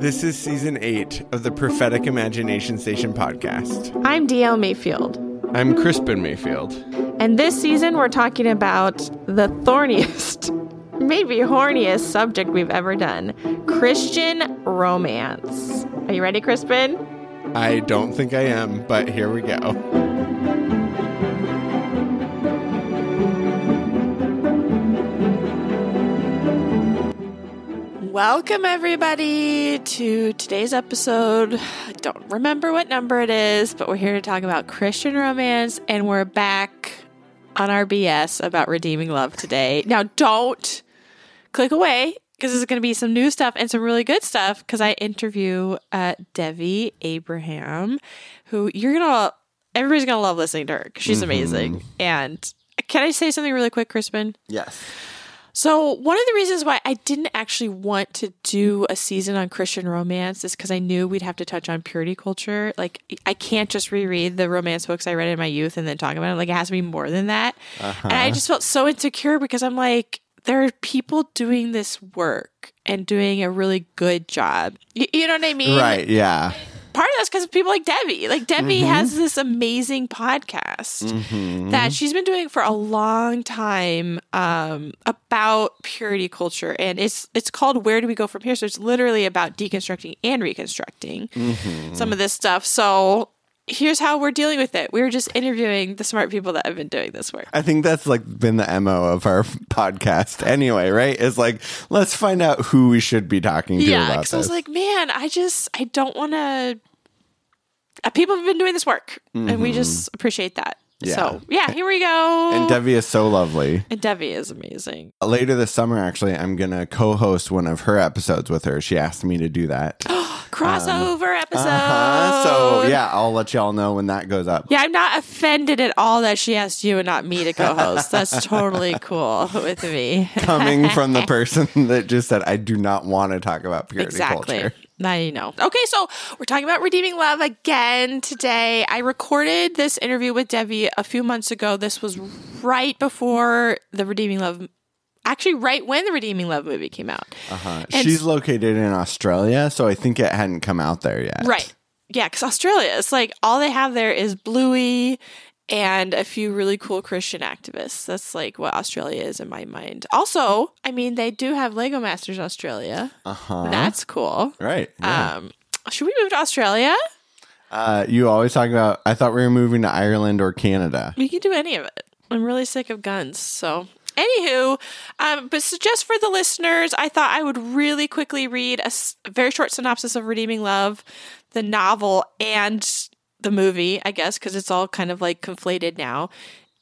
This is Season 8 of the Prophetic Imagination Station podcast. I'm D.L. Mayfield. I'm Crispin Mayfield. And this season we're talking about the thorniest, maybe horniest subject we've ever done, Christian romance. Are you ready, Crispin? I don't think I am, but here we go. Welcome, everybody, to today's episode. I don't remember what number it is, but we're here to talk about Christian romance, and we're back on our BS about redeeming love today. Now, don't click away, because there's going to be some new stuff and some really good stuff, because I interview Debbie Abraham, who everybody's going to love listening to her, because she's amazing. And can I say something really quick, Crispin? Yes. So one of the reasons why I didn't actually want to do a season on Christian romance is because I knew we'd have to touch on purity culture. Like, I can't just reread the romance books I read in my youth and then talk about it. Like, it has to be more than that. And I just felt so insecure because I'm like, there are people doing this work and doing a really good job. You know what I mean? Right, yeah. Part of that's because of people like Debbie. Like, Debbie has this amazing podcast that she's been doing for a long time about purity culture. And it's called Where Do We Go From Here? So it's literally about deconstructing and reconstructing some of this stuff. So here's how we're dealing with it. We're just interviewing the smart people that have been doing this work. I think that's like been the MO of our podcast anyway, right? It's like, let's find out who we should be talking to about this. Yeah, I was like, man, I don't want to... People have been doing this work, and we just appreciate that. Yeah. So, yeah, here we go. And Debbie is so lovely. And Debbie is amazing. Later this summer, actually, I'm going to co-host one of her episodes with her. She asked me to do that. Crossover episode. So, yeah, I'll let y'all know when that goes up. Yeah, I'm not offended at all that she asked you and not me to co-host. That's totally cool with me. Coming from the person that just said, I do not want to talk about purity culture. Now you know. Okay, so we're talking about redeeming love again today. I recorded this interview with Debbie a few months ago. This was right before the redeeming love, actually right when the redeeming love movie came out. She's located in Australia, so I think it hadn't come out there yet. Right. Yeah, because Australia, it's like all they have there is Bluey and a few really cool Christian activists. That's like what Australia is in my mind. Also, I mean, they do have Lego Masters Australia. That's cool. Right. Yeah. Should we move to Australia? You always talk about, I thought we were moving to Ireland or Canada. We can do any of it. I'm really sick of guns, so... Anywho, but just for the listeners, I thought I would really quickly read a very short synopsis of Redeeming Love, the novel, and... the movie, I guess, because it's all kind of like conflated now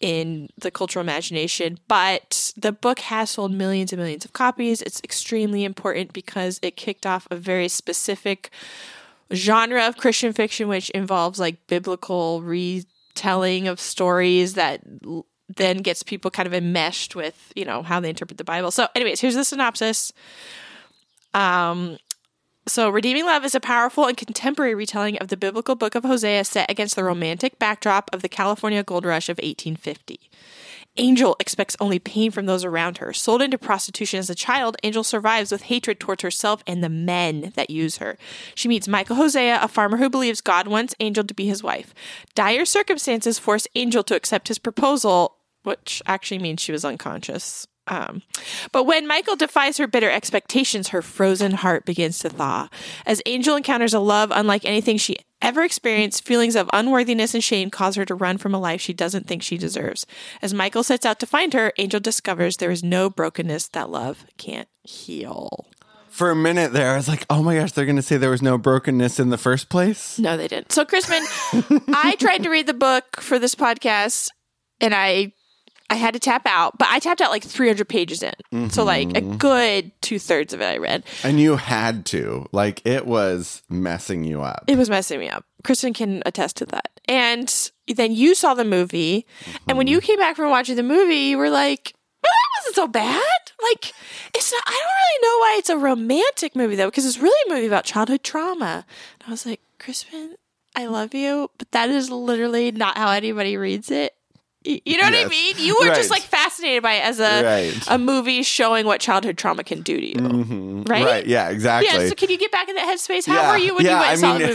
in the cultural imagination. But the book has sold millions and millions of copies. It's extremely important because it kicked off a very specific genre of Christian fiction, which involves like biblical retelling of stories that then gets people kind of enmeshed with, you know, how they interpret the Bible. So anyways, here's the synopsis. So, Redeeming Love is a powerful and contemporary retelling of the biblical book of Hosea set against the romantic backdrop of the California gold rush of 1850. Angel expects only pain from those around her. Sold into prostitution as a child, Angel survives with hatred towards herself and the men that use her. She meets Michael Hosea, a farmer who believes God wants Angel to be his wife. Dire circumstances force Angel to accept his proposal, which actually means she was unconscious. But when Michael defies her bitter expectations, her frozen heart begins to thaw. As Angel encounters a love unlike anything she ever experienced, feelings of unworthiness and shame cause her to run from a life she doesn't think she deserves. As Michael sets out to find her, Angel discovers there is no brokenness that love can't heal. For a minute there, I was like, oh my gosh, they're going to say there was no brokenness in the first place? No, they didn't. So, Crispin, I tried to read the book for this podcast, and I had to tap out, but I tapped out like 300 pages in. So like a good 2/3 of it I read. And you had to. Like, it was messing you up. It was messing me up. Kristen can attest to that. And then you saw the movie. And when you came back from watching the movie, you were like, well, that wasn't so bad. Like, it's not, I don't really know why it's a romantic movie, though, because it's really a movie about childhood trauma. And I was like, Crispin, I love you, but that is literally not how anybody reads it. You know what I mean? You were just like fascinated by it as a movie showing what childhood trauma can do to you. Mm-hmm. Right? Right. Yeah, exactly. Yeah. So can you get back in that headspace? How were you when you went and saw the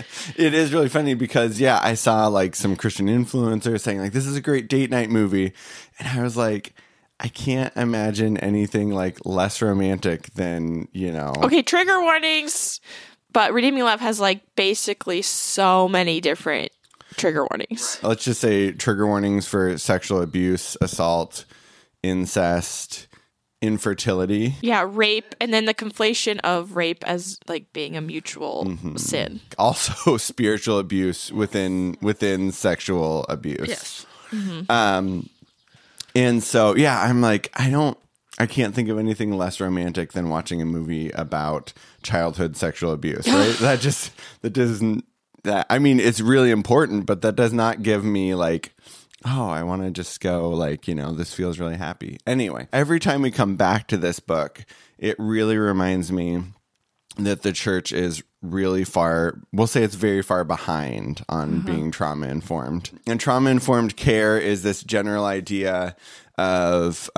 movie? It is really funny because, I saw like some Christian influencers saying like, this is a great date night movie. And I was like, I can't imagine anything like less romantic than, you know. Okay. Trigger warnings. But Redeeming Love has like basically so many different trigger warnings. Let's just say trigger warnings for sexual abuse, assault, incest, infertility. Yeah, rape, and then the conflation of rape as like being a mutual sin. Also spiritual abuse within sexual abuse. Yes. Mm-hmm. And so I'm like, I can't think of anything less romantic than watching a movie about childhood sexual abuse, right? I mean, it's really important, but that does not give me like, oh, I want to just go like, you know, this feels really happy. Anyway, every time we come back to this book, it really reminds me that the church is really far, we'll say it's very far behind on being trauma-informed. And trauma-informed care is this general idea of,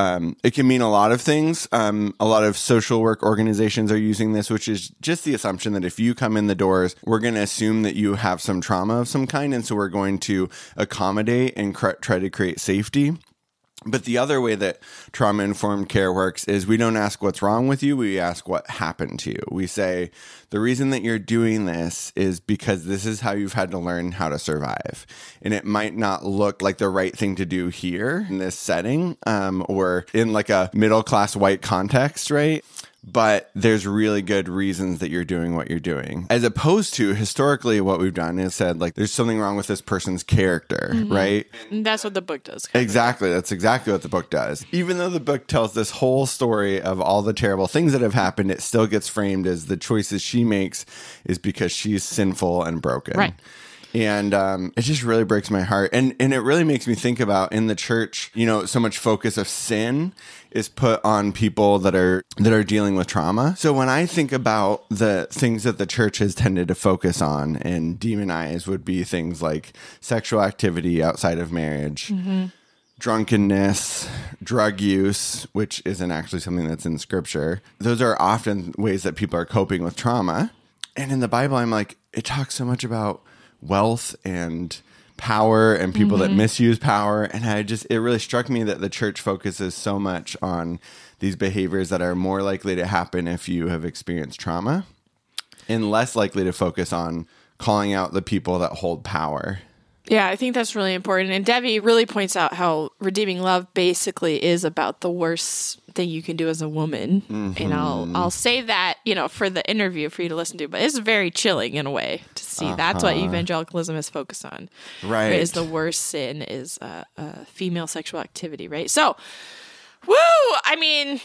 it can mean a lot of things. A lot of social work organizations are using this, which is just the assumption that if you come in the doors, we're going to assume that you have some trauma of some kind. And so we're going to accommodate and try to create safety. But the other way that trauma-informed care works is we don't ask what's wrong with you. We ask what happened to you. We say, the reason that you're doing this is because this is how you've had to learn how to survive. And it might not look like the right thing to do here in this setting, or in like a middle-class white context, right? But there's really good reasons that you're doing what you're doing. As opposed to, historically, what we've done is said, like, there's something wrong with this person's character, right? And that's what the book does. Exactly. That's exactly what the book does. Even though the book tells this whole story of all the terrible things that have happened, it still gets framed as the choices she makes is because she's sinful and broken. Right. And it just really breaks my heart. And it really makes me think about in the church, you know, so much focus of sin is put on people that are dealing with trauma. So when I think about the things that the church has tended to focus on and demonize would be things like sexual activity outside of marriage, drunkenness, drug use, which isn't actually something that's in scripture. Those are often ways that people are coping with trauma. And in the Bible, I'm like, it talks so much about wealth and power and people that misuse power. And it really struck me that the church focuses so much on these behaviors that are more likely to happen if you have experienced trauma and less likely to focus on calling out the people that hold power. Yeah, I think that's really important. And Debbie really points out how Redeeming Love basically is about the worst thing you can do as a woman. And I'll say that, you know, for the interview for you to listen to, but it's very chilling in a way to see. That's what evangelicalism is focused on. Right. Is the worst sin is female sexual activity, right? So, woo! I mean,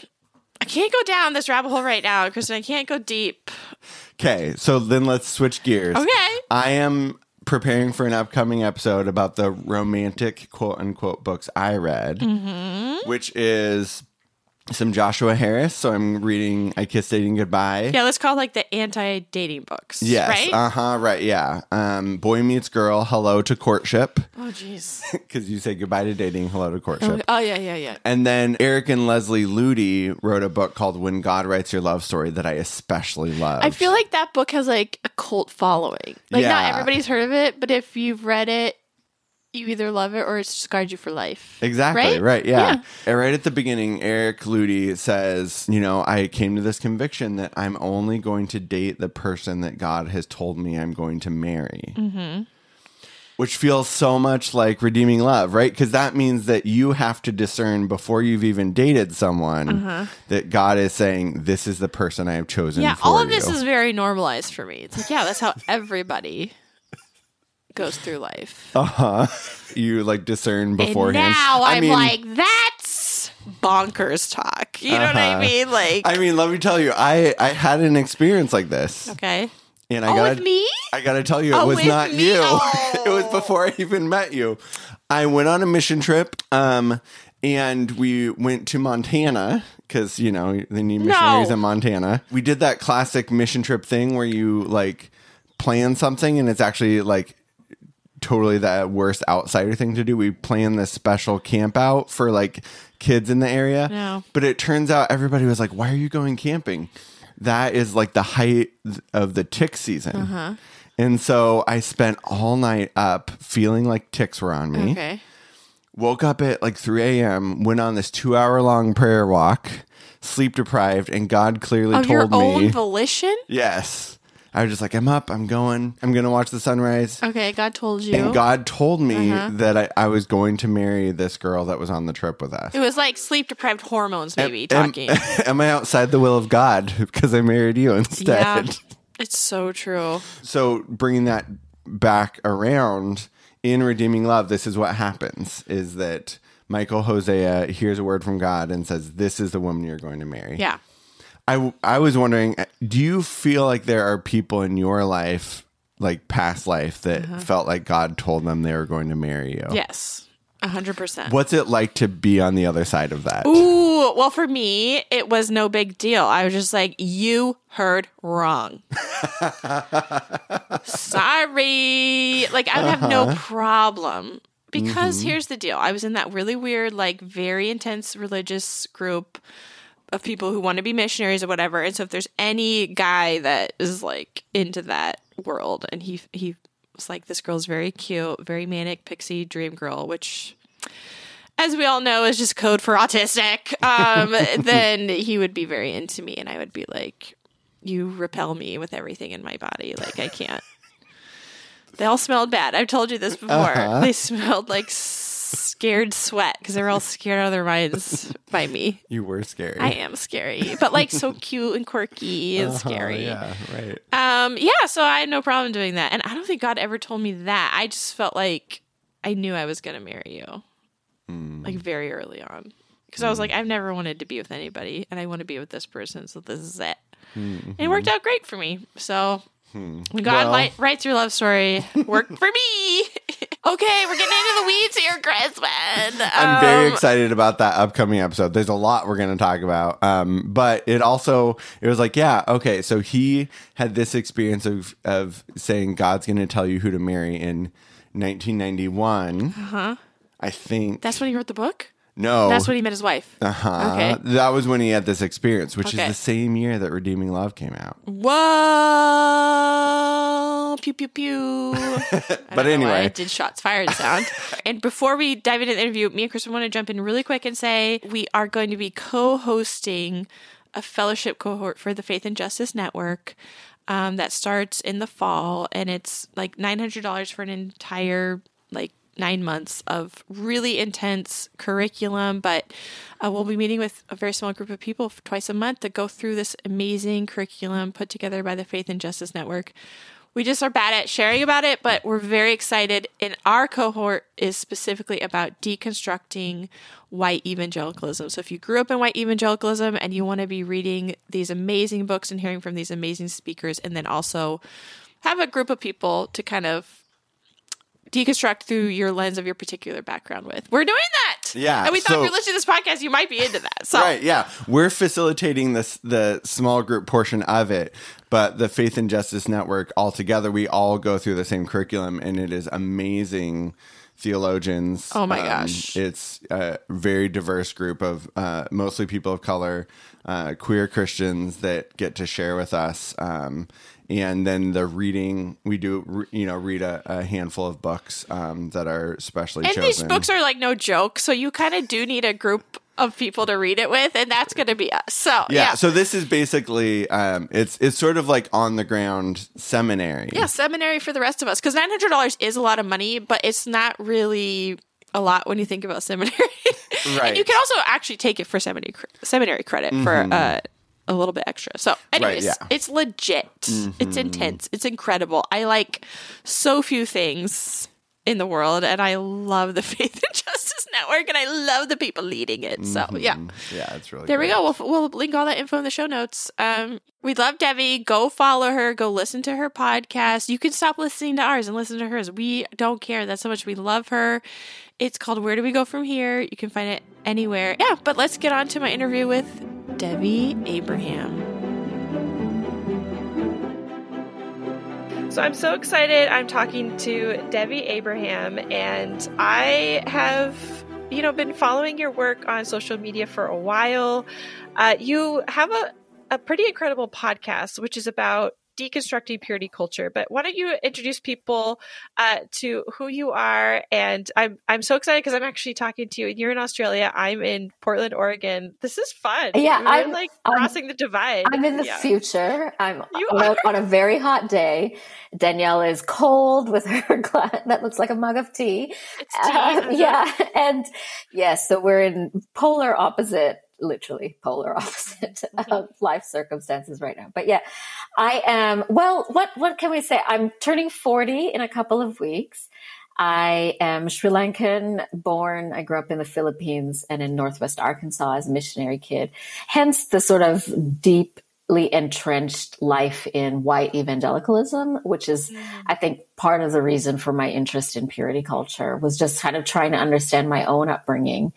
I can't go down this rabbit hole right now, Kristen. I can't go deep. Okay, so then let's switch gears. Okay. I am preparing for an upcoming episode about the romantic quote-unquote books I read, which is some Joshua Harris. So I'm reading I Kissed Dating Goodbye. Yeah, let's call it like the anti-dating books, right? Uh-huh, right, yeah. Boy Meets Girl, Hello to Courtship. Oh, jeez. Because you say goodbye to dating, hello to courtship. Okay. Oh, yeah. And then Eric and Leslie Ludy wrote a book called When God Writes Your Love Story that I especially love. I feel like that book has like a cult following. Like not everybody's heard of it, but if you've read it, you either love it or it scarred you for life. Exactly. Right. Yeah. Right at the beginning, Eric Ludy says, you know, I came to this conviction that I'm only going to date the person that God has told me I'm going to marry. Which feels so much like Redeeming Love, right? Because that means that you have to discern before you've even dated someone that God is saying, this is the person I have chosen for you. Yeah, all of this is very normalized for me. It's like, that's how everybody goes through life. You like discern beforehand. And now I'm like, that's bonkers talk. You know what I mean? Like, I mean, let me tell you, I had an experience like this. Okay. And with me? I gotta tell you, it was not you. Oh. It was before I even met you. I went on a mission trip, and we went to Montana because you know they need missionaries in Montana. We did that classic mission trip thing where you like plan something and it's actually like totally the worst outsider thing to do. We planned this special camp out for like kids in the area. No. But it turns out everybody was like, why are you going camping? That is like the height of the tick season. Uh-huh. And so I spent all night up feeling like ticks were on me. Okay. Woke up at like 3 a.m., went on this 2-hour-long prayer walk, sleep deprived, and God clearly told me. Of your own volition? Yes. I was just like, I'm up, I'm going, I'm going to watch the sunrise. Okay, God told you. And God told me that I was going to marry this girl that was on the trip with us. It was like sleep-deprived hormones maybe talking. Am I outside the will of God because I married you instead? Yeah, it's so true. So bringing that back around in Redeeming Love, this is what happens, is that Michael Hosea hears a word from God and says, this is the woman you're going to marry. Yeah. I was wondering, do you feel like there are people in your life, like past life, that felt like God told them they were going to marry you? Yes, 100%. What's it like to be on the other side of that? Ooh, well, for me, it was no big deal. I was just like, you heard wrong. Sorry. Like, I would have no problem. Because here's the deal. I was in that really weird, like, very intense religious group of people who want to be missionaries or whatever. And so if there's any guy that is like into that world and he was like, this girl's very cute, very manic pixie dream girl, which as we all know is just code for autistic, then he would be very into me and I would be like, you repel me with everything in my body. Like I can't. They all smelled bad. I've told you this before. They smelled like scared sweat because they were all scared out of their minds by me. You were scary. I am scary, but like so cute and quirky and scary. Yeah, right. Yeah, so I had no problem doing that. And I don't think God ever told me that. I just felt like I knew I was going to marry you like very early on because I was like, I've never wanted to be with anybody and I want to be with this person. So this is it. Mm-hmm. And it worked out great for me. So when God writes your love story, worked for me. Okay, we're getting into the weeds here, Crispin. I'm very excited about that upcoming episode. There's a lot we're going to talk about. But it was like, yeah, okay. So he had this experience of saying God's going to tell you who to marry in 1991. I think. That's when he wrote the book? No. That's when he met his wife. Okay. That was when he had this experience, which is the same year that Redeeming Love came out. Whoa. Pew, pew, pew. But anyway. I did shots fired sound. And before we dive into the interview, me and Kristen want to jump in really quick and say we are going to be co-hosting a fellowship cohort for the Faith and Justice Network that starts in the fall. And it's like $900 for an entire, like, 9 months of really intense curriculum, but we'll be meeting with a very small group of people twice a month to go through this amazing curriculum put together by the Faith and Justice Network. We just are bad at sharing about it, but we're very excited. And our cohort is specifically about deconstructing white evangelicalism. So if you grew up in white evangelicalism and you want to be reading these amazing books and hearing from these amazing speakers, and then also have a group of people to kind of deconstruct through your lens of your particular background with. We're doing that! Yeah. And we thought if you're listening to this podcast, you might be into that. So. Right, yeah. We're facilitating the small group portion of it, but the Faith and Justice Network altogether, we all go through the same curriculum, and it is amazing theologians. Oh my gosh. It's a very diverse group of mostly people of color, queer Christians that get to share with us. And then the reading, we do, read a handful of books that are specially chosen. And these books are like no joke, so you kind of do need a group of people to read it with, and that's going to be us. So yeah. So this is basically, it's sort of like on the ground seminary. Yeah, seminary for the rest of us, because $900 is a lot of money, but it's not really a lot when you think about seminary. Right. And you can also actually take it for seminary credit for a little bit extra. So anyways, right, yeah. It's legit. It's intense. It's incredible. I like so few things in the world, and I love the Faith and Justice Network, and I love the people leading it. So yeah, it's really there. Great. We go. We'll link all that info in the show notes. We love Debbie. Go follow her. Go listen to her podcast. You can stop listening to ours and listen to hers. We don't care. That's how much we love her. It's called Where Do We Go From Here? You can find it anywhere. Yeah, but let's get on to my interview with Debbie Abraham. So I'm so excited. I'm talking to Debbie Abraham, and I have, you know, been following your work on social media for a while. You have a pretty incredible podcast, which is about deconstructing purity culture. But why don't you introduce people to who you are? And I'm so excited because I'm actually talking to you, and you're in Australia. I'm in Portland, Oregon. This is fun. Yeah, I'm like crossing the divide. I'm in the future. On a very hot day. Danielle is cold with her glass that looks like a mug of tea. It's tea. So we're in literally polar opposite life circumstances right now. But yeah, I am, well, what can we say? I'm turning 40 in a couple of weeks. I am Sri Lankan born. I grew up in the Philippines and in Northwest Arkansas as a missionary kid. Hence the sort of deeply entrenched life in white evangelicalism, which is, I think, part of the reason for my interest in purity culture, was just kind of trying to understand my own upbringing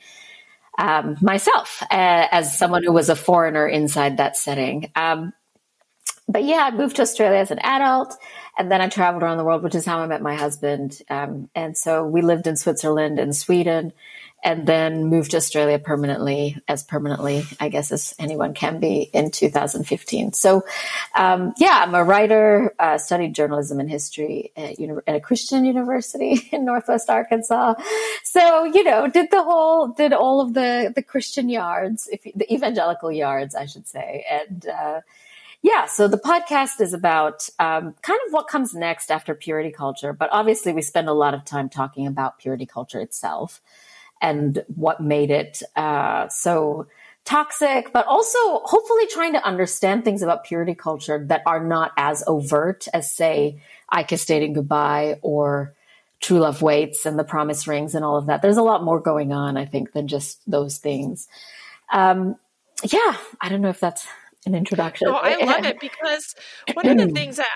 myself as someone who was a foreigner inside that setting. But yeah, I moved to Australia as an adult, and then I traveled around the world, which is how I met my husband. And so we lived in Switzerland and Sweden, and then moved to Australia permanently, I guess, as anyone can be, in 2015. So I'm a writer, studied journalism and history at a Christian university in Northwest Arkansas. So, you know, did all of the Christian yards, the evangelical yards, I should say. And so the podcast is about kind of what comes next after purity culture. But obviously we spend a lot of time talking about purity culture itself, and what made it so toxic, but also hopefully trying to understand things about purity culture that are not as overt as, say, I Kissed Dating Goodbye or True Love Waits and The Promise Rings and all of that. There's a lot more going on, I think, than just those things. I don't know if that's an introduction. Oh, I love it, because one of the things that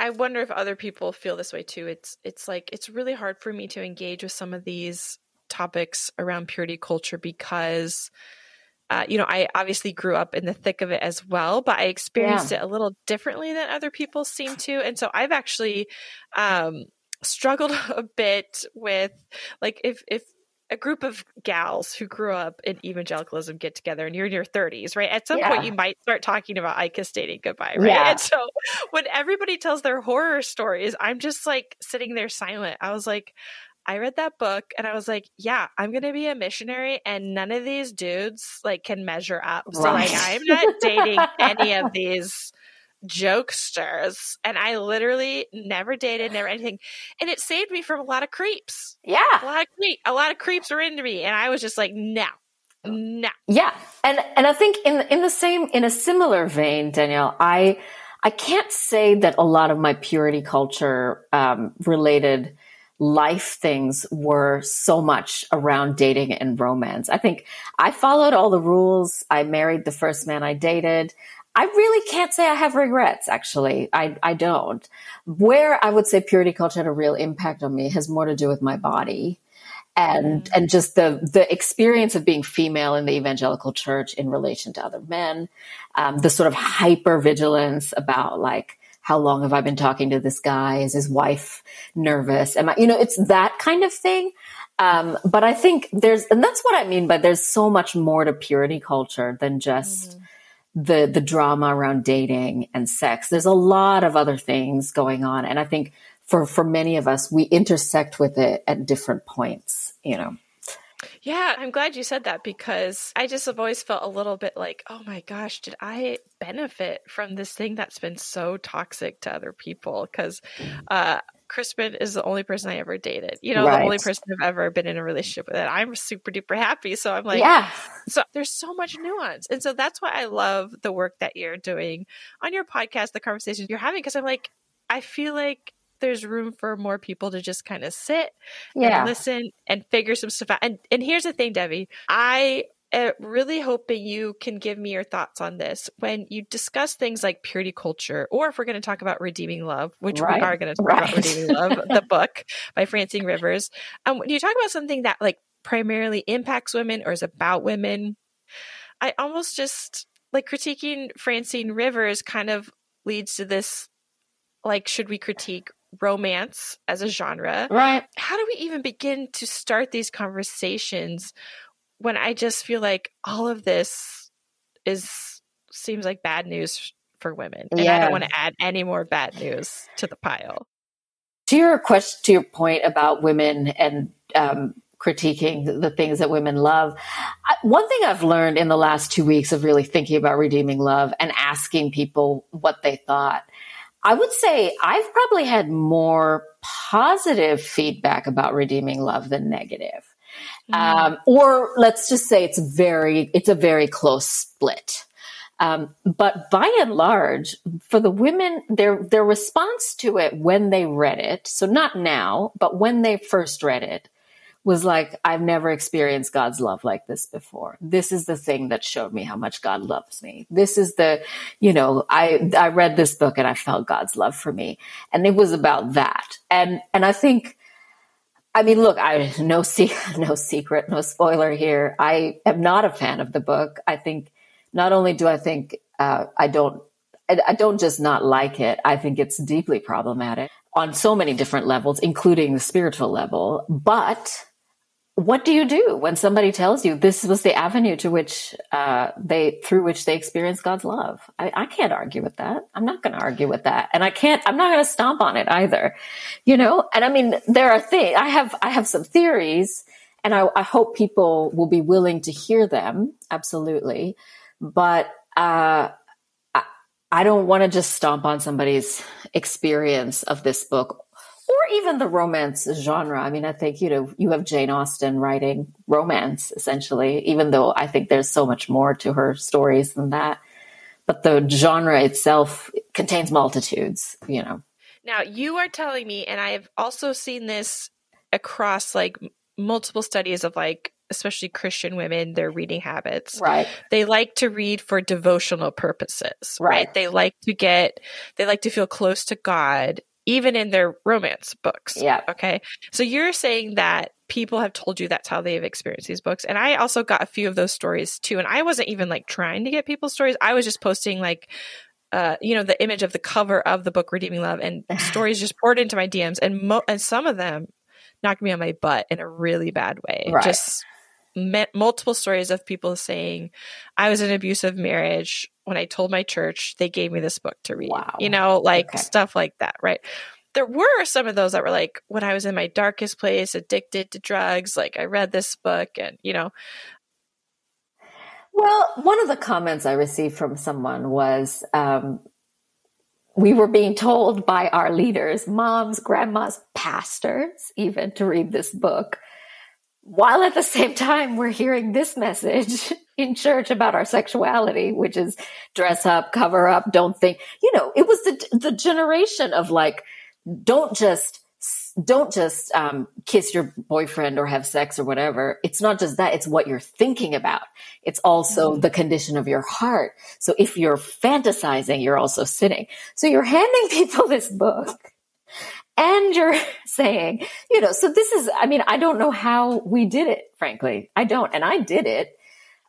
I wonder if other people feel this way too, it's like, it's really hard for me to engage with some of these topics around purity culture because, I obviously grew up in the thick of it as well, but I experienced it a little differently than other people seem to. And so I've actually struggled a bit with, like, if a group of gals who grew up in evangelicalism get together and you're in your 30s, right? At some point you might start talking about I Kissed Dating Goodbye, right? Yeah. And so when everybody tells their horror stories, I'm just like sitting there silent. I was like, I read that book and I was like, yeah, I'm going to be a missionary and none of these dudes like can measure up. Right. So like, I'm not dating any of these jokesters, and I literally never dated, never anything. And it saved me from a lot of creeps. Yeah. A lot of creeps were into me, and I was just like, no. Yeah. And I think in a similar vein, Danielle, I can't say that a lot of my purity culture related life things were so much around dating and romance. I think I followed all the rules. I married the first man I dated. I really can't say I have regrets, actually. I don't. Where I would say purity culture had a real impact on me has more to do with my body and just the experience of being female in the evangelical church in relation to other men, the sort of hypervigilance about, like, how long have I been talking to this guy? Is his wife nervous? It's that kind of thing. But I think and that's what I mean by there's so much more to purity culture than just the drama around dating and sex. There's a lot of other things going on. And I think for many of us, we intersect with it at different points, you know? Yeah, I'm glad you said that, because I just have always felt a little bit like, oh my gosh, did I benefit from this thing that's been so toxic to other people? Because Crispin is the only person I ever dated, the only person I've ever been in a relationship with. And I'm super duper happy. So I'm like, So there's so much nuance. And so that's why I love the work that you're doing on your podcast, the conversations you're having, because I'm like, I feel like there's room for more people to just kind of sit and listen and figure some stuff out. And here's the thing, Debbie, I am really hoping you can give me your thoughts on this. When you discuss things like purity culture, or if we're going to talk about Redeeming Love, which we are going to talk about Redeeming Love, the book by Francine Rivers. When you talk about something that like primarily impacts women or is about women, I almost just like critiquing Francine Rivers kind of leads to this like, should we critique romance as a genre? Right. How do we even begin to start these conversations when I just feel like all of this seems like bad news for women? And yeah. I don't want to add any more bad news to the pile. To your point about women and critiquing the things that women love, one thing I've learned in the last 2 weeks of really thinking about Redeeming Love and asking people what they thought, I would say I've probably had more positive feedback about Redeeming Love than negative. Or let's just say it's a very close split. But by and large, for the women, their response to it when they read it, so not now, but when they first read it, was like, I've never experienced God's love like this before. This is the thing that showed me how much God loves me. This is the, I read this book and I felt God's love for me. And it was about that. And I think, look, no secret, no spoiler here. I am not a fan of the book. I think, not only do I think I don't just not like it, I think it's deeply problematic on so many different levels, including the spiritual level. But what do you do when somebody tells you this was the avenue to which through which they experience God's love? I can't argue with that. I'm not going to argue with that, and I'm not going to stomp on it either, And there are things I have some theories, and I hope people will be willing to hear them. Absolutely. But I don't want to just stomp on somebody's experience of this book or even the romance genre. I think, you have Jane Austen writing romance, essentially, even though I think there's so much more to her stories than that. But the genre itself contains multitudes, Now, you are telling me, and I have also seen this across, multiple studies of, especially Christian women, their reading habits. Right. They like to read for devotional purposes, right? They like to feel close to God, even in their romance books. Yeah. Okay. So you're saying that people have told you that's how they've experienced these books. And I also got a few of those stories too. And I wasn't even trying to get people's stories. I was just posting the image of the cover of the book, Redeeming Love, and stories just poured into my DMs. And some of them knocked me on my butt in a really bad way. Right. Just multiple stories of people saying, I was in an abusive marriage. When I told my church, they gave me this book to read. Wow. Stuff like that, right? There were some of those that were when I was in my darkest place, addicted to drugs, I read this book and, Well, one of the comments I received from someone was, we were being told by our leaders, moms, grandmas, pastors, even, to read this book, while at the same time we're hearing this message in church about our sexuality, which is dress up, cover up, don't think. It was the generation of don't just kiss your boyfriend or have sex or whatever. It's not just that. It's what you're thinking about. It's also the condition of your heart. So if you're fantasizing, you're also sinning. So you're handing people this book and you're saying, so this is, I don't know how we did it, frankly. I don't. And I did it.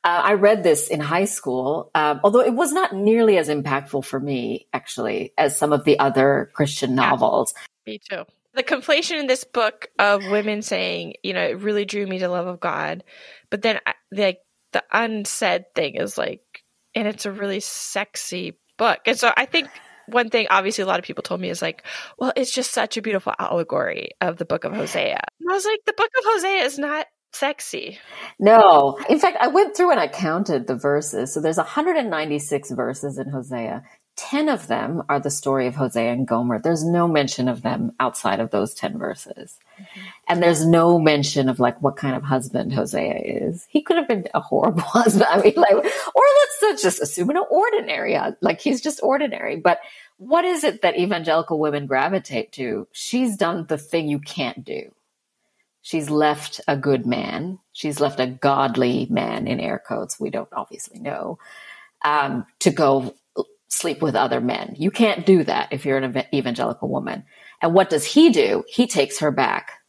I read this in high school, although it was not nearly as impactful for me, actually, as some of the other Christian novels. Me too. The conflation in this book of women saying, it really drew me to love of God. But then the unsaid thing is and it's a really sexy book. And so I think one thing, obviously, a lot of people told me is well, it's just such a beautiful allegory of the book of Hosea. And I was the book of Hosea is not sexy. No. In fact, I went through and I counted the verses. So there's 196 verses in Hosea. 10 of them are the story of Hosea and Gomer. There's no mention of them outside of those 10 verses. And there's no mention of what kind of husband Hosea is. He could have been a horrible husband. Or let's just assume an ordinary, he's just ordinary. But what is it that evangelical women gravitate to? She's done the thing you can't do. She's left a good man. She's left a godly man, in air quotes. We don't obviously know, to go sleep with other men. You can't do that if you're an evangelical woman. And what does he do? He takes her back.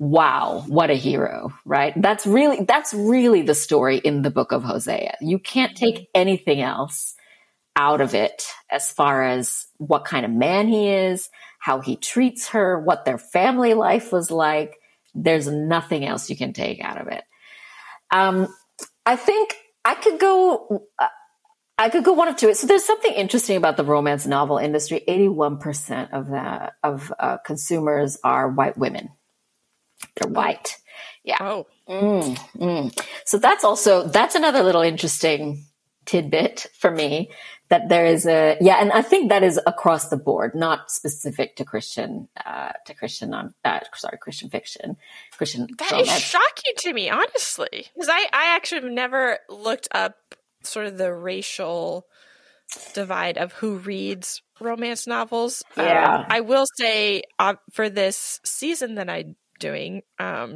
Wow, what a hero, right? That's really the story in the book of Hosea. You can't take anything else out of it as far as what kind of man he is, how he treats her, what their family life was like. There's nothing else you can take out of it. I think I could go one of two. So there's something interesting about the romance novel industry. 81% of consumers are white women. They're white. Yeah. Oh. So that's another little interesting tidbit for me, that there is and I think that is across the board, not specific to Christian fiction. Christian that romance. Is shocking to me, honestly, because I actually have never looked up sort of the racial divide of who reads romance novels. Yeah. I will say for this season that I'm doing, I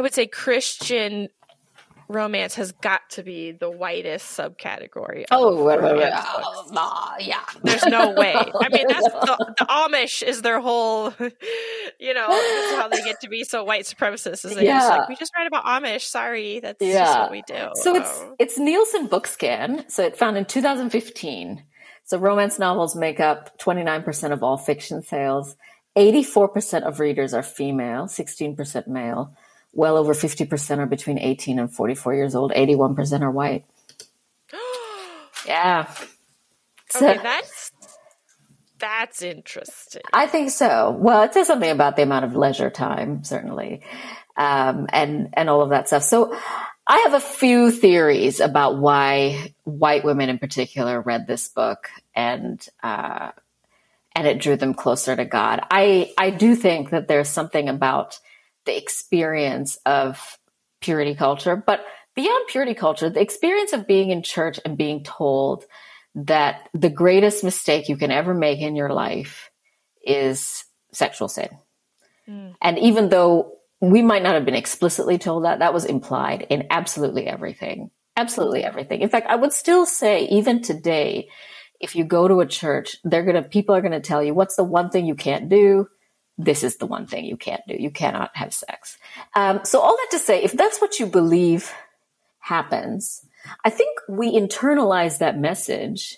would say Christian romance has got to be the whitest subcategory. Yeah. There's no way. I mean, that's the Amish is their whole, that's how they get to be so white supremacists. Is they're just like, we just read about Amish. Sorry, that's just what we do. So it's Nielsen Bookscan. So it found in 2015. So romance novels make up 29% of all fiction sales. 84% of readers are female, 16% male. Well over 50% are between 18 and 44 years old. 81% are white. Yeah. So, okay, that's interesting. I think so. Well, it says something about the amount of leisure time, certainly, and all of that stuff. So I have a few theories about why white women in particular read this book and it drew them closer to God. I do think that there's something about the experience of purity culture, but beyond purity culture, the experience of being in church and being told that the greatest mistake you can ever make in your life is sexual sin. Mm. And even though we might not have been explicitly told that, that was implied in absolutely everything. Absolutely everything. In fact, I would still say even today, if you go to a church, people are going to tell you, what's the one thing you can't do? This is the one thing you can't do. You cannot have sex. So all that to say, if that's what you believe happens, I think we internalize that message,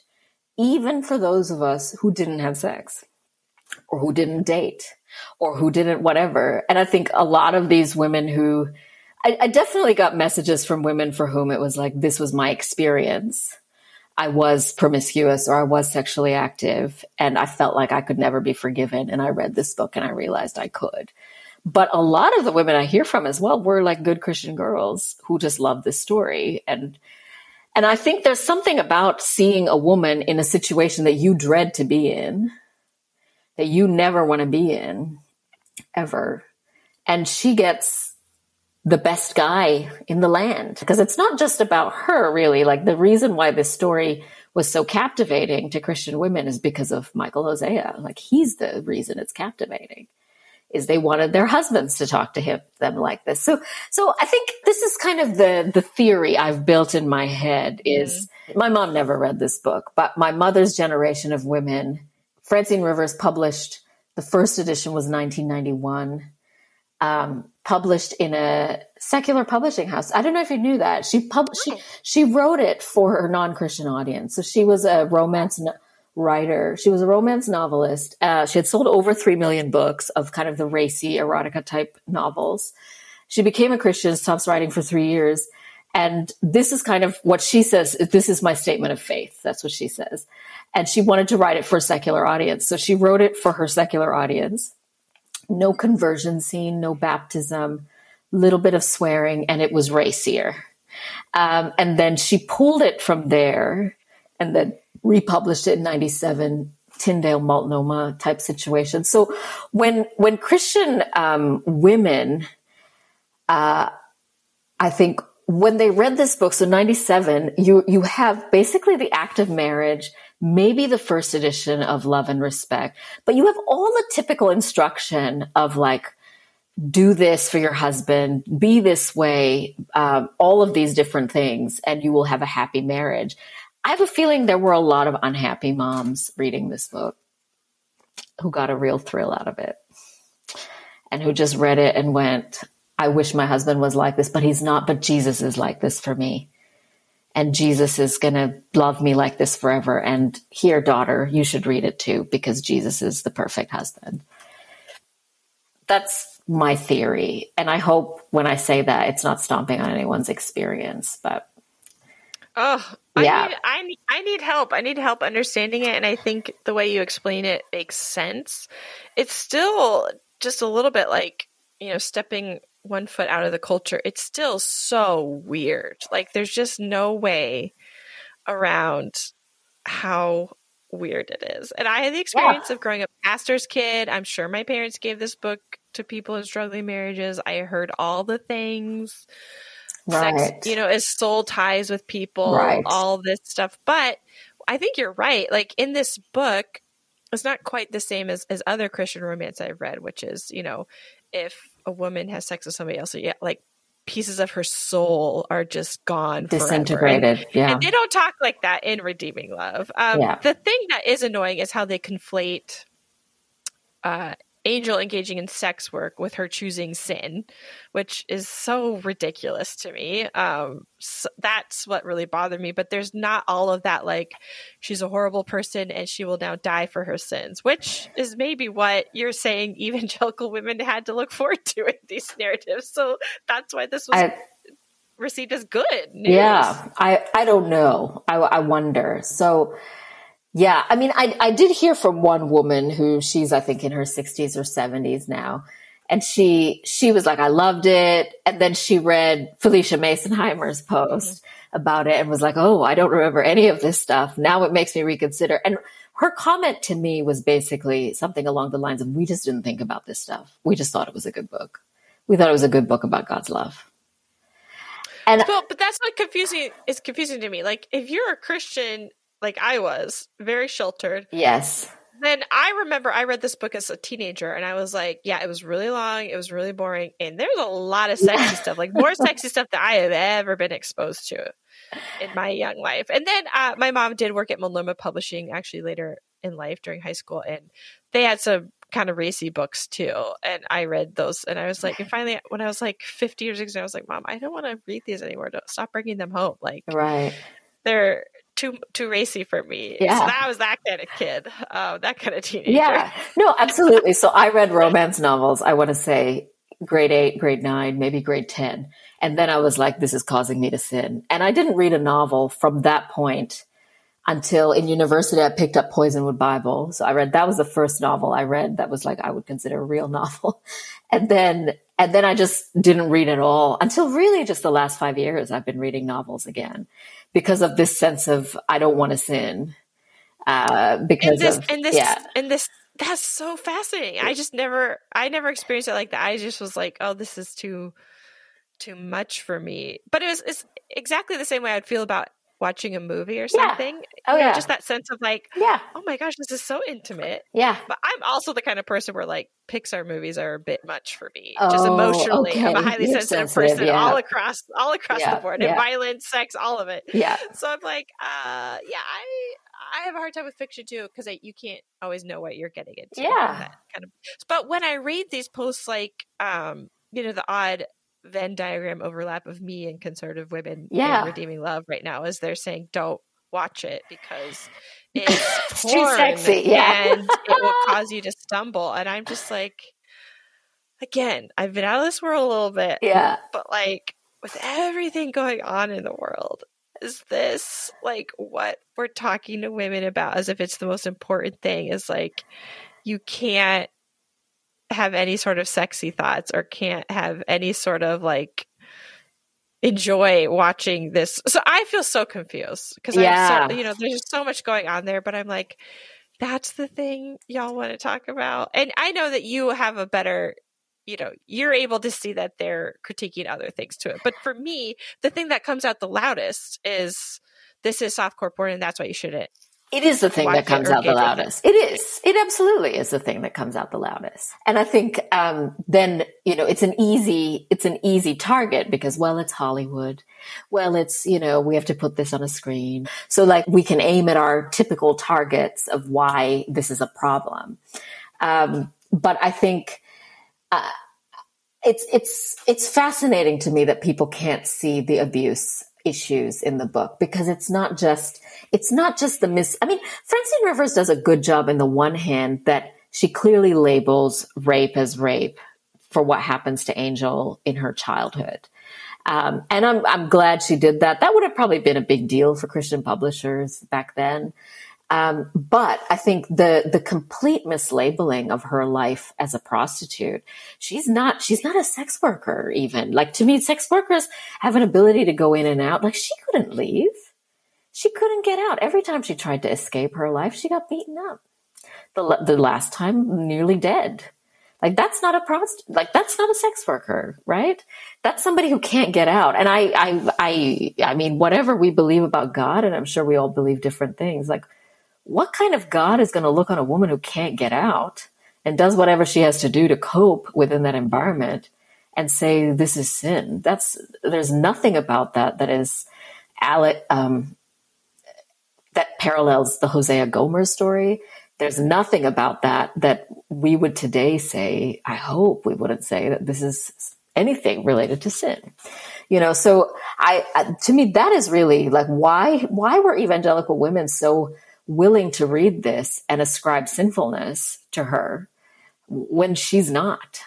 even for those of us who didn't have sex or who didn't date or who didn't whatever. And I think a lot of these women who I definitely got messages from women for whom it was like, this was my experience. I was promiscuous or I was sexually active and I felt like I could never be forgiven. And I read this book and I realized I could. But a lot of the women I hear from as well were like good Christian girls who just loved this story. And I think there's something about seeing a woman in a situation that you dread to be in, that you never want to be in ever. And she gets the best guy in the land. Because it's not just about her, really. Like, the reason why this story was so captivating to Christian women is because of Michael Hosea. Like, he's the reason it's captivating, is they wanted their husbands to talk to them like this. So I think this is kind of the theory I've built in my head is, my mom never read this book, but my mother's generation of women, Francine Rivers published, the first edition was 1991, published in a secular publishing house. I don't know if you knew that. She wrote it for her non-Christian audience. So she was a romance writer. She was a romance novelist. She had sold over 3 million books of kind of the racy erotica type novels. She became a Christian, stops writing for 3 years. And this is kind of what she says. This is my statement of faith. That's what she says. And she wanted to write it for a secular audience. So she wrote it for her secular audience. No conversion scene, no baptism, little bit of swearing, and it was racier. And then she pulled it from there and then republished it in 97, Tyndale, Multnomah type situation. So when Christian women, I think when they read this book, so 97, you have basically the act of marriage, maybe the first edition of Love and Respect, but you have all the typical instruction of like, do this for your husband, be this way, all of these different things, and you will have a happy marriage. I have a feeling there were a lot of unhappy moms reading this book who got a real thrill out of it and who just read it and went, I wish my husband was like this, but he's not, but Jesus is like this for me. and Jesus is going to love me like this forever. And here, daughter, you should read it too, because Jesus is the perfect husband. That's my theory. And I hope when I say that, it's not stomping on anyone's experience, but. Oh, yeah. I need help. I need help understanding it. And I think the way you explain it makes sense. It's still just a little bit like, you know, stepping one foot out of the culture. It's still so weird. Like, there's just no way around how weird it is. And I had the experience of growing up pastor's kid. I'm sure my parents gave this book to people in struggling marriages. I heard all the things. Right. Sex, you know, is soul ties with people, right. All this stuff. But I think you're right. Like, in this book, it's not quite the same as other Christian romance I've read, which is, you know, if a woman has sex with somebody else, yeah, like pieces of her soul are just gone, disintegrated. Forever. Yeah, and they don't talk like that in Redeeming Love. The thing that is annoying is how they conflate Angel engaging in sex work with her choosing sin, which is so ridiculous to me. So that's what really bothered me. But there's not all of that, like, she's a horrible person and she will now die for her sins, which is maybe what you're saying evangelical women had to look forward to in these narratives. So that's why this was received as good news. Yeah, I don't know. I wonder. So... yeah. I mean, I did hear from one woman who she's, I think, in her 60s or 70s now. And she was like, I loved it. And then she read Felicia Masonheimer's post about it and was like, oh, I don't remember any of this stuff. Now it makes me reconsider. And her comment to me was basically something along the lines of, we just didn't think about this stuff. We just thought it was a good book. We thought it was a good book about God's love. And well, but that's what is confusing to me. Like, if you're a Christian, like I was, very sheltered. Yes. Then I remember I read this book as a teenager and I was like, yeah, it was really long. It was really boring. And there's a lot of sexy stuff, like more sexy stuff than I have ever been exposed to in my young life. And then my mom did work at Maluma Publishing actually later in life during high school. And they had some kind of racy books too. And I read those and I was like, and finally, when I was like 50 years ago, I was like, Mom, I don't want to read these anymore. Don't stop bringing them home. Like, right. They're too racy for me. Yeah. So I was that kind of kid, that kind of teenager. Yeah, no, absolutely. So I read romance novels, I want to say grade 8, grade 9, maybe grade 10. And then I was like, this is causing me to sin. And I didn't read a novel from that point until in university, I picked up Poisonwood Bible. So I read, that was the first novel I read that was like, I would consider a real novel. And then I just didn't read at all until really just the last 5 years, I've been reading novels again. Because of this sense of, I don't want to sin. That's so fascinating. I never experienced it like that. I just was like, oh, this is too much for me. But it's exactly the same way I'd feel about watching a movie or something. Yeah. Oh, you know, yeah. Just that sense of like, yeah. Oh my gosh, this is so intimate. Yeah. But I'm also the kind of person where like Pixar movies are a bit much for me. Oh, just emotionally. Okay. I'm a highly sensitive person, yeah. all across yeah. the board. Yeah. And violence, sex, all of it. Yeah. So I'm like, I have a hard time with fiction too, because you can't always know what you're getting into. Yeah. That kind of. But when I read these posts, like, you know, the odd Venn diagram overlap of me and conservative women in Redeeming Love right now as they're saying, don't watch it because it's too sexy, yeah. And it will cause you to stumble. And I'm just like, again, I've been out of this world a little bit. Yeah. But like, with everything going on in the world, is this like what we're talking to women about as if it's the most important thing? Is like, you can't have any sort of sexy thoughts or can't have any sort of like enjoy watching this. So I feel so confused because I'm so, you know, there's just so much going on there, but I'm like, that's the thing y'all want to talk about. And I know that you have a better, you know, you're able to see that they're critiquing other things to it. But for me, the thing that comes out the loudest is this is softcore porn and that's why you shouldn't. It is the thing that comes out the loudest. It is. It absolutely is the thing that comes out the loudest. And I think then, you know, it's an easy target because, well, it's Hollywood. Well, it's, you know, we have to put this on a screen. So like we can aim at our typical targets of why this is a problem. But I think it's fascinating to me that people can't see the abuse issues in the book, because it's not just the Francine Rivers does a good job in the one hand that she clearly labels rape as rape for what happens to Angel in her childhood. And I'm glad she did that. That would have probably been a big deal for Christian publishers back then. But I think the complete mislabeling of her life as a prostitute, she's not a sex worker even. Like, to me, sex workers have an ability to go in and out. Like, she couldn't leave. She couldn't get out. Every time she tried to escape her life, she got beaten up. The last time, nearly dead. Like, that's not a prostitute. Like, that's not a sex worker, right? That's somebody who can't get out. And I mean, whatever we believe about God, and I'm sure we all believe different things, like, what kind of God is going to look on a woman who can't get out and does whatever she has to do to cope within that environment and say, this is sin? There's nothing about that is that parallels the Hosea Gomer story. There's nothing about that we would today say, I hope we wouldn't say that this is anything related to sin. You know, so to me, that is really like, why were evangelical women so willing to read this and ascribe sinfulness to her when she's not?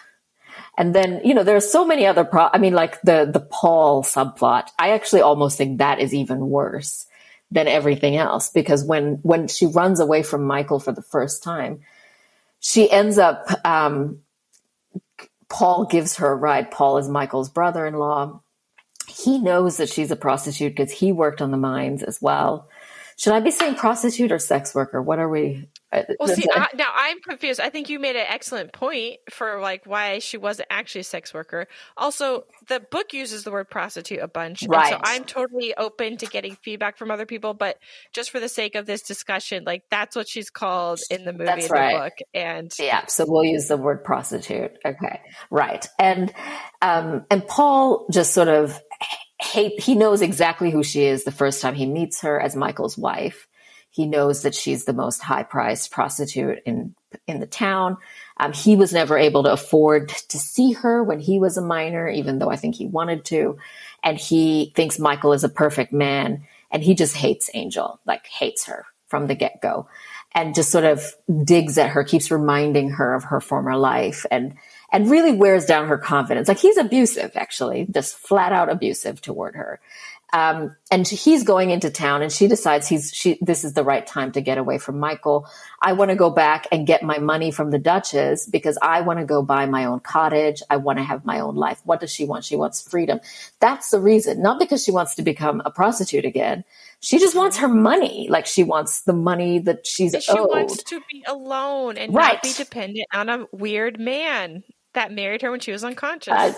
And then, you know, there are so many other like the Paul subplot. I actually almost think that is even worse than everything else, because when she runs away from Michael for the first time, she ends up, Paul gives her a ride. Paul is Michael's brother-in-law. He knows that she's a prostitute because he worked on the mines as well. Should I be saying prostitute or sex worker? What are we? Well, see, now I'm confused. I think you made an excellent point for like why she wasn't actually a sex worker. Also, the book uses the word prostitute a bunch. Right. So I'm totally open to getting feedback from other people, but just for the sake of this discussion, like, that's what she's called in the movie, that's right, the book. And yeah, so we'll use the word prostitute. Okay. Right. And Paul just sort of, he knows exactly who she is the first time he meets her as Michael's wife. He knows that she's the most high-priced prostitute in the town. He was never able to afford to see her when he was a minor, even though I think he wanted to. And he thinks Michael is a perfect man, and he just hates Angel, like hates her from the get-go, and just sort of digs at her, keeps reminding her of her former life, and really wears down her confidence. Like, he's abusive, actually, just flat-out abusive toward her. And he's going into town, and she decides this is the right time to get away from Michael. I want to go back and get my money from the Duchess because I want to go buy my own cottage. I want to have my own life. What does she want? She wants freedom. That's the reason, not because she wants to become a prostitute again. She just wants her money. Like, she wants the money that she's owed. She wants to be alone and not be dependent on a weird man that married her when she was unconscious.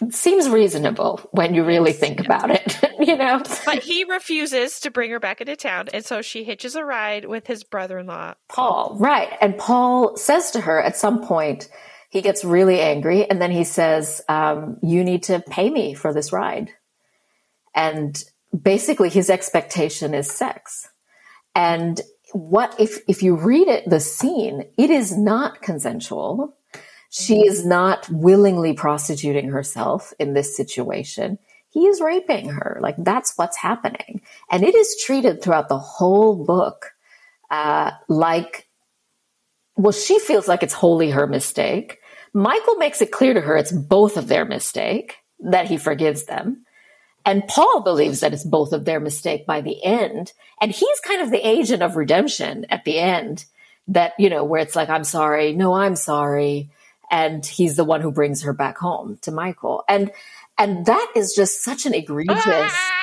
It seems reasonable when you really think about it, you know. But he refuses to bring her back into town, and so she hitches a ride with his brother-in-law, Paul. Right, and Paul says to her at some point, he gets really angry, and then he says, "You need to pay me for this ride." And basically, his expectation is sex. And what if you read it? The scene, it is not consensual. She is not willingly prostituting herself in this situation. He is raping her. Like, that's what's happening. And it is treated throughout the whole book she feels like it's wholly her mistake. Michael makes it clear to her it's both of their mistake, that he forgives them. And Paul believes that it's both of their mistake by the end. And he's kind of the agent of redemption at the end, that, you know, where it's like, I'm sorry. No, I'm sorry. And he's the one who brings her back home to Michael. And that is just such an egregious,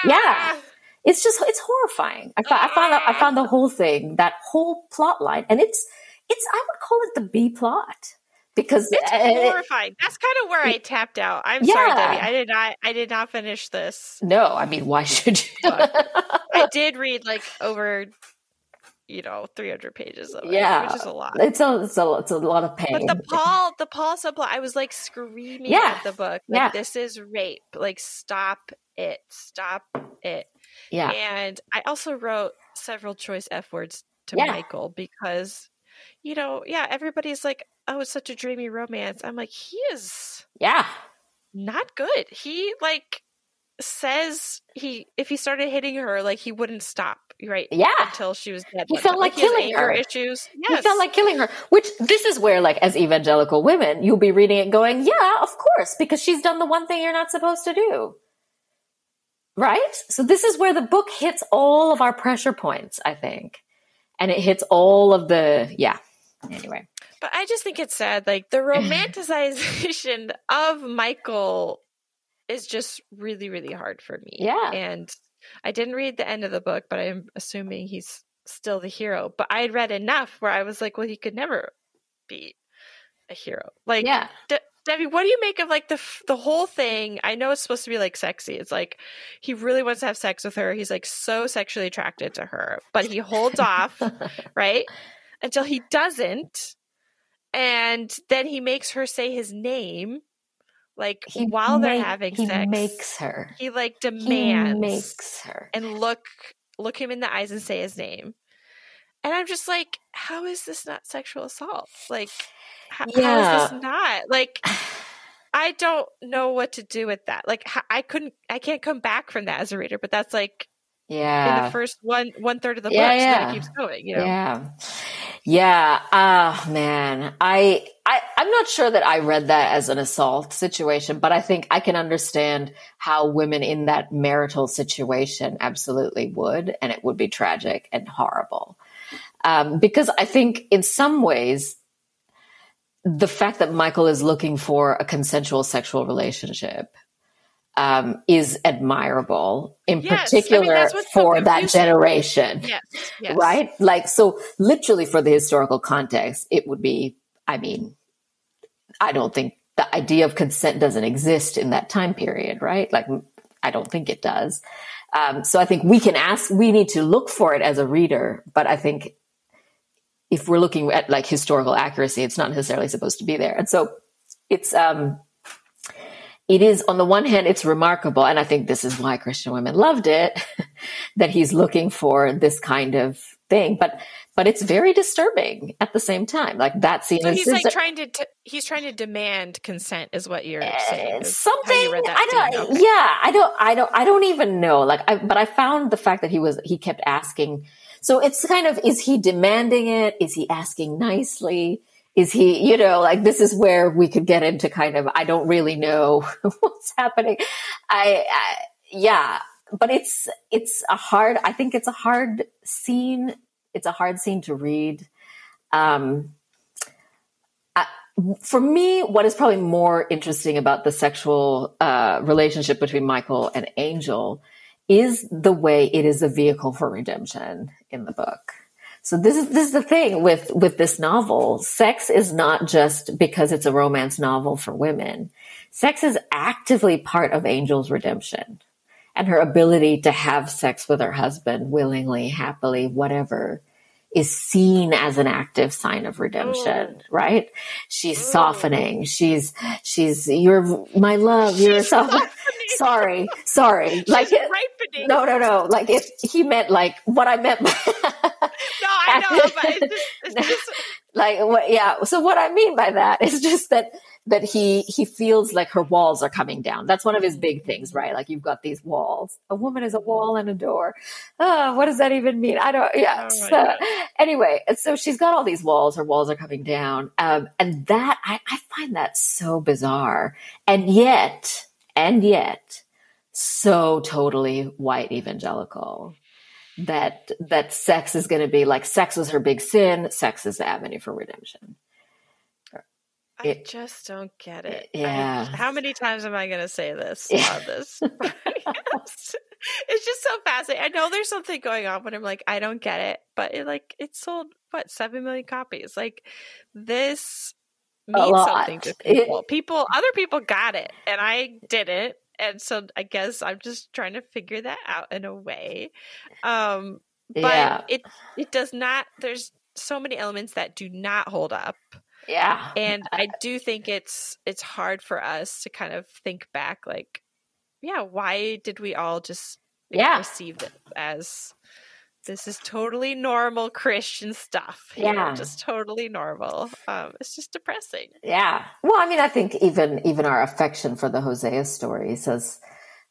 yeah. It's horrifying. I found the whole thing, that whole plot line. And it's I would call it the B plot, because it's horrifying. That's kind of where I tapped out. I'm sorry, Debbie. I did not finish this. No, I mean, why should you? I did read like over 300 pages of it, which is a lot. It's a lot of pain. But the Paul subplot, I was like screaming at the book, like, this is rape. Like, stop it. Yeah. And I also wrote several choice F words to Michael because, everybody's like, oh, it's such a dreamy romance. I'm like, he is not good. He like says if he started hitting her, like, he wouldn't stop, right? Yeah. Until she was dead. He felt like killing her. Issues. Yes. He felt like killing her, which this is where, like, as evangelical women, you'll be reading it going, yeah, of course, because she's done the one thing you're not supposed to do. Right? So this is where the book hits all of our pressure points, I think. And it hits all of the, yeah. Anyway. But I just think it's sad. Like, the romanticization of Michael is just really, really hard for me. Yeah. And I didn't read the end of the book, but I'm assuming he's still the hero. But I had read enough where I was like, well, he could never be a hero. Like, yeah. Debbie, what do you make of, like, the whole thing? I know it's supposed to be, like, sexy. It's like he really wants to have sex with her. He's, like, so sexually attracted to her, but he holds off, right, until he doesn't, and then he makes her say his name, like, while they're having sex. He makes her. He, like, demands. He makes her. And look him in the eyes and say his name. And I'm just like, how is this not sexual assault? Like, how is this not? Like, I don't know what to do with that. Like, I can't come back from that as a reader, but that's, like, in the first one third of the book, so it keeps going, you know? Yeah. Yeah. Oh, man. I'm not sure that I read that as an assault situation, but I think I can understand how women in that marital situation absolutely would, and it would be tragic and horrible. Because I think in some ways, the fact that Michael is looking for a consensual sexual relationship is admirable, in particular for that generation, yes. Right? Like, so literally for the historical context, it would be, I mean, I don't think the idea of consent doesn't exist in that time period, right? Like, I don't think it does. So I think we need to look for it as a reader, but I think if we're looking at, like, historical accuracy, it's not necessarily supposed to be there. And so it's, it is, on the one hand, it's remarkable. And I think this is why Christian women loved it, that he's looking for this kind of thing, but it's very disturbing at the same time. Like, that scene. So he's trying to demand consent, is what you're saying. Something I don't. Scene. Yeah, I don't even know. Like, but I found the fact that he kept asking. So it's kind of, is he demanding it? Is he asking nicely? Is he, you know, like, this is where we could get into kind of, I don't really know what's happening. But I think it's a hard scene. It's a hard scene to read. For me, what is probably more interesting about the sexual relationship between Michael and Angel is the way it is a vehicle for redemption in the book. So this is the thing with this novel. Sex is not just because it's a romance novel for women. Sex is actively part of Angel's redemption and her ability to have sex with her husband willingly, happily, whatever, is seen as an active sign of redemption, right? She's softening. She's, you're my love. You're softening. Sorry. Like, ripening. No. Like, if he meant, like, what I meant. No, I know, but it's just... like, what, yeah. So what I mean by that is just that he feels like her walls are coming down. That's one of his big things, right? Like, you've got these walls. A woman is a wall and a door. Oh, what does that even mean? Anyway, so she's got all these walls. Her walls are coming down. And that, I find that so bizarre. And yet, so totally white evangelical. That sex is going to be like, sex was her big sin. Sex is the avenue for redemption. I just don't get it. Yeah. How many times am I going to say this on this podcast? It's just so fascinating. I know there's something going on when I'm like, I don't get it, but it sold 7 million copies. Like, this means something to people. Other people got it, and I didn't. And so I guess I'm just trying to figure that out in a way. It does not, there's so many elements that do not hold up. Yeah. And I do think it's hard for us to kind of think back, like, why did we all just receive it as this is totally normal Christian stuff. You know, just totally normal. It's just depressing. Yeah. Well, I mean, I think even our affection for the Hosea story says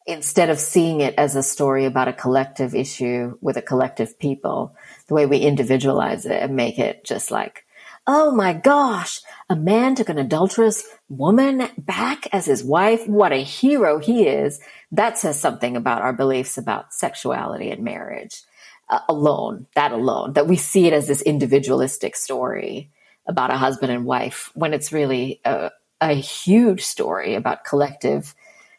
instead of seeing it as a story about a collective issue with a collective people, the way we individualize it and make it just like, oh my gosh, a man took an adulterous woman back as his wife. What a hero he is. That says something about our beliefs about sexuality and marriage alone, that we see it as this individualistic story about a husband and wife when it's really a huge story about collective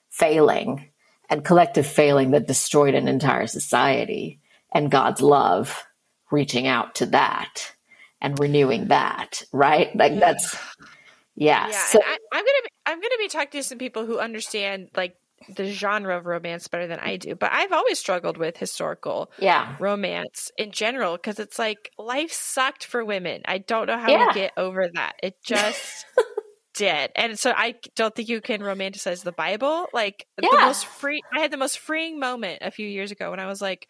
failing and collective failing that destroyed an entire society and God's love reaching out to that and renewing that, right? Like that's, yeah. Yeah. So, I'm gonna be talking to some people who understand like the genre of romance better than I do, but I've always struggled with historical romance in general because it's like life sucked for women. I don't know how to get over that. It just did, and so I don't think you can romanticize the Bible. Like the most free. I had the most freeing moment a few years ago when I was like,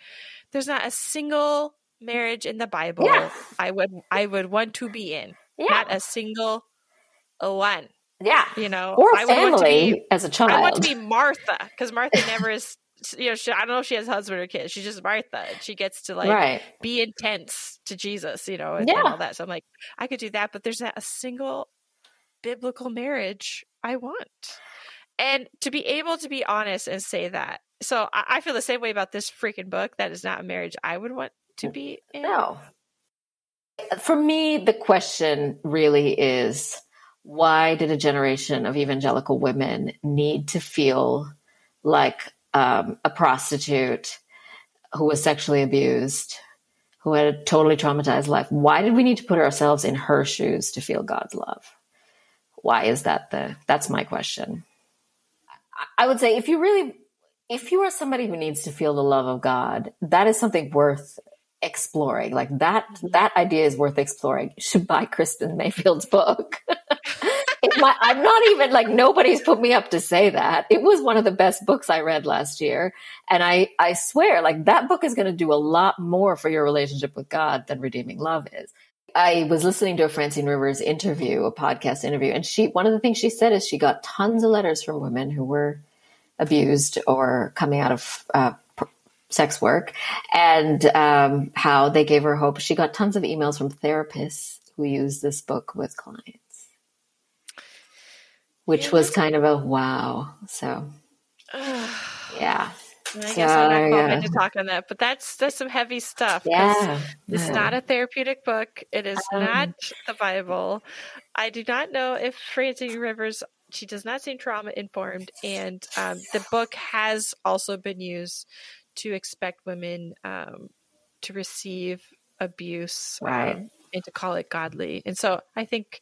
"There's not a single marriage in the Bible I would want to be in. Not a single one. Yeah, you know, or I family want to be, as a child. I want to be Martha because Martha never is. You know, I don't know if she has a husband or kids. She's just Martha. And she gets to like be intense to Jesus, you know, and all that. So I'm like, I could do that, but there's not a single biblical marriage I want. And to be able to be honest and say that, so I feel the same way about this freaking book. That is not a marriage I would want to be in. No. For me, the question really is, why did a generation of evangelical women need to feel like a prostitute who was sexually abused, who had a totally traumatized life? Why did we need to put ourselves in her shoes to feel God's love? Why is that that's my question. I would say if you are somebody who needs to feel the love of God, that is something worth exploring. Like that idea is worth exploring. You should buy Kristen Mayfield's book. I'm not even like, nobody's put me up to say that. It was one of the best books I read last year. And I swear, like that book is going to do a lot more for your relationship with God than Redeeming Love is. I was listening to a Francine Rivers interview, a podcast interview, and one of the things she said is she got tons of letters from women who were abused or coming out of sex work, and how they gave her hope. She got tons of emails from therapists who used this book with clients, which was kind of a wow. So, yeah. I guess I'm not qualified to talk on that, but that's some heavy stuff. Yeah. It's not a therapeutic book. It is not the Bible. I do not know if Francine Rivers, she does not seem trauma informed. And the book has also been used to expect women to receive abuse and to call it godly. And so I think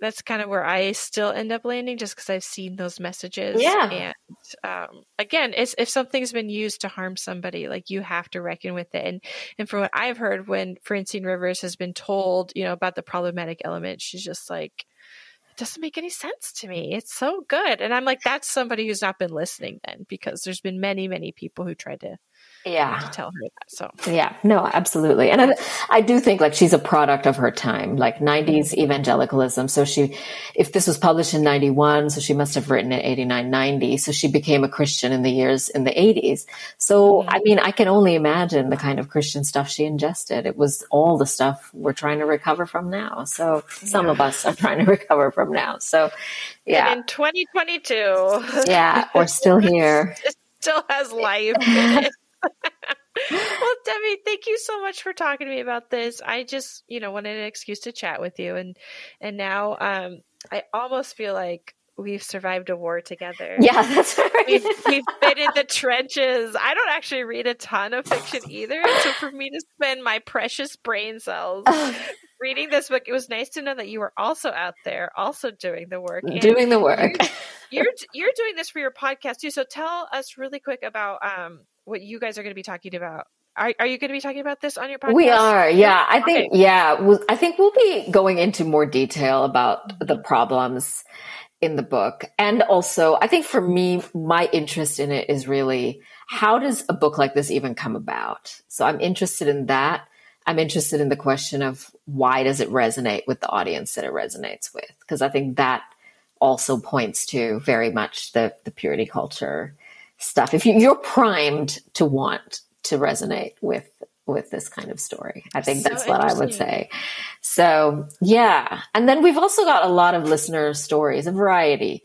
that's kind of where I still end up landing just because I've seen those messages. Yeah. And again, it's, if something's been used to harm somebody, like you have to reckon with it. And from what I've heard, when Francine Rivers has been told, you know, about the problematic element, she's just like, doesn't make any sense to me. It's so good. And I'm like, that's somebody who's not been listening then, because there's been many, many people who tried to, to tell her that. So, yeah, no, absolutely. And I do think like she's a product of her time, like 90s evangelicalism. So if this was published in 91, so she must've written it 89, 90. So she became a Christian in the 80s. So, I mean, I can only imagine the kind of Christian stuff she ingested. It was all the stuff we're trying to recover from now. So some of us are trying to recover from now. So yeah. And in 2022. Yeah. We're still here. It still has life in it. Well, Debbie, thank you so much for talking to me about this. I just, you know, wanted an excuse to chat with you. And now I almost feel like we've survived a war together. Yeah, that's right. We've been in the trenches. I don't actually read a ton of fiction either. So for me to spend my precious brain cells reading this book, it was nice to know that you were also out there, also doing the work. And doing the work. You're doing this for your podcast too. So tell us really quick about what you guys are going to be talking about. Are you going to be talking about this on your podcast? We are. Yeah. I think, I think we'll be going into more detail about the problems in the book. And also I think for me, my interest in it is really, how does a book like this even come about? So I'm interested in that. I'm interested in the question of why does it resonate with the audience that it resonates with? Because I think that also points to very much the purity culture stuff, if you're primed to want to resonate with this kind of story. I think that's what I would say. So, yeah. And then we've also got a lot of listener stories, a variety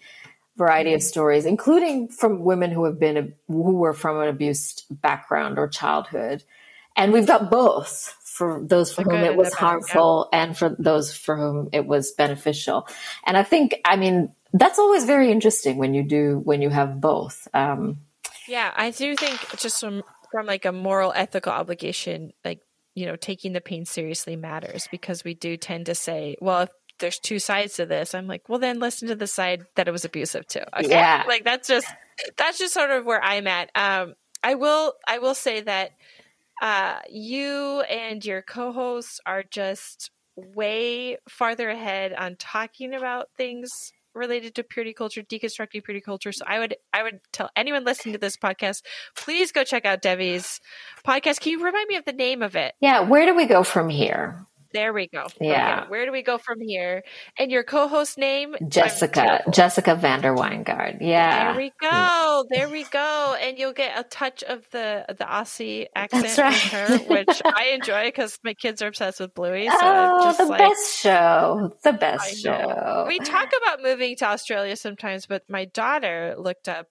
of stories, including from women who were from an abused background or childhood. And we've got both, for those for whom it was harmful and for those for whom it was beneficial. And I think, that's always very interesting when you have both. Yeah, I do think just from like a moral ethical obligation, like, taking the pain seriously matters, because we do tend to say, well, if there's two sides to this, I'm like, well, then listen to the side that it was abusive to. Okay? Yeah. Like that's just sort of where I'm at. I will say that you and your co-hosts are just way farther ahead on talking about things related to purity culture, deconstructing purity culture. So I would tell anyone listening to this podcast, please go check out Debbie's podcast. Can you remind me of the name of it? Yeah. Where Do We Go From Here? There we go. Yeah. Where Do We Go From Here? And your co-host name? Jessica Van Der Wyngaard. Yeah. There we go. And you'll get a touch of the Aussie accent. That's right. From her, which I enjoy because my kids are obsessed with Bluey. So best show. The best show. We talk about moving to Australia sometimes, but my daughter looked up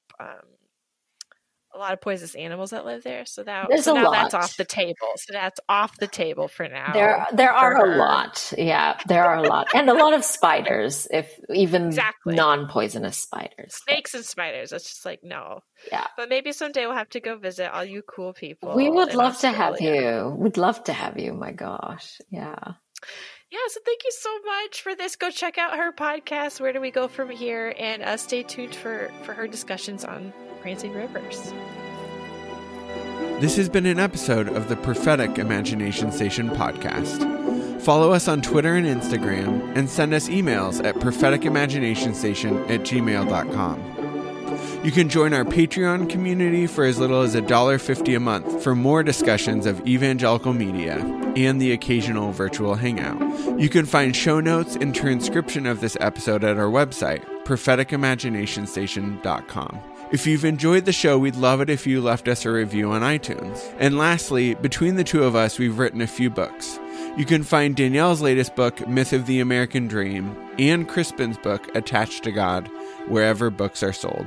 a lot of poisonous animals that live there. So now that's off the table. So that's off the table for now. There are a lot. Yeah, there are a lot. And a lot of spiders, non-poisonous spiders. Snakes and spiders. It's just like, no. Yeah. But maybe someday we'll have to go visit all you cool people. We would love to have you. We'd love to have you. My gosh. Yeah. Yeah, so thank you so much for this. Go check out her podcast, Where Do We Go From Here? And stay tuned for her discussions on Francine Rivers. This has been an episode of the Prophetic Imagination Station podcast. Follow us on Twitter and Instagram, and send us emails at propheticimaginationstation@gmail.com. You can join our Patreon community for as little as $1.50 a month for more discussions of evangelical media and the occasional virtual hangout. You can find show notes and transcription of this episode at our website, propheticimaginationstation.com. If you've enjoyed the show, we'd love it if you left us a review on iTunes. And lastly, between the two of us, we've written a few books. You can find Danielle's latest book, Myth of the American Dream, and Crispin's book, Attached to God, wherever books are sold.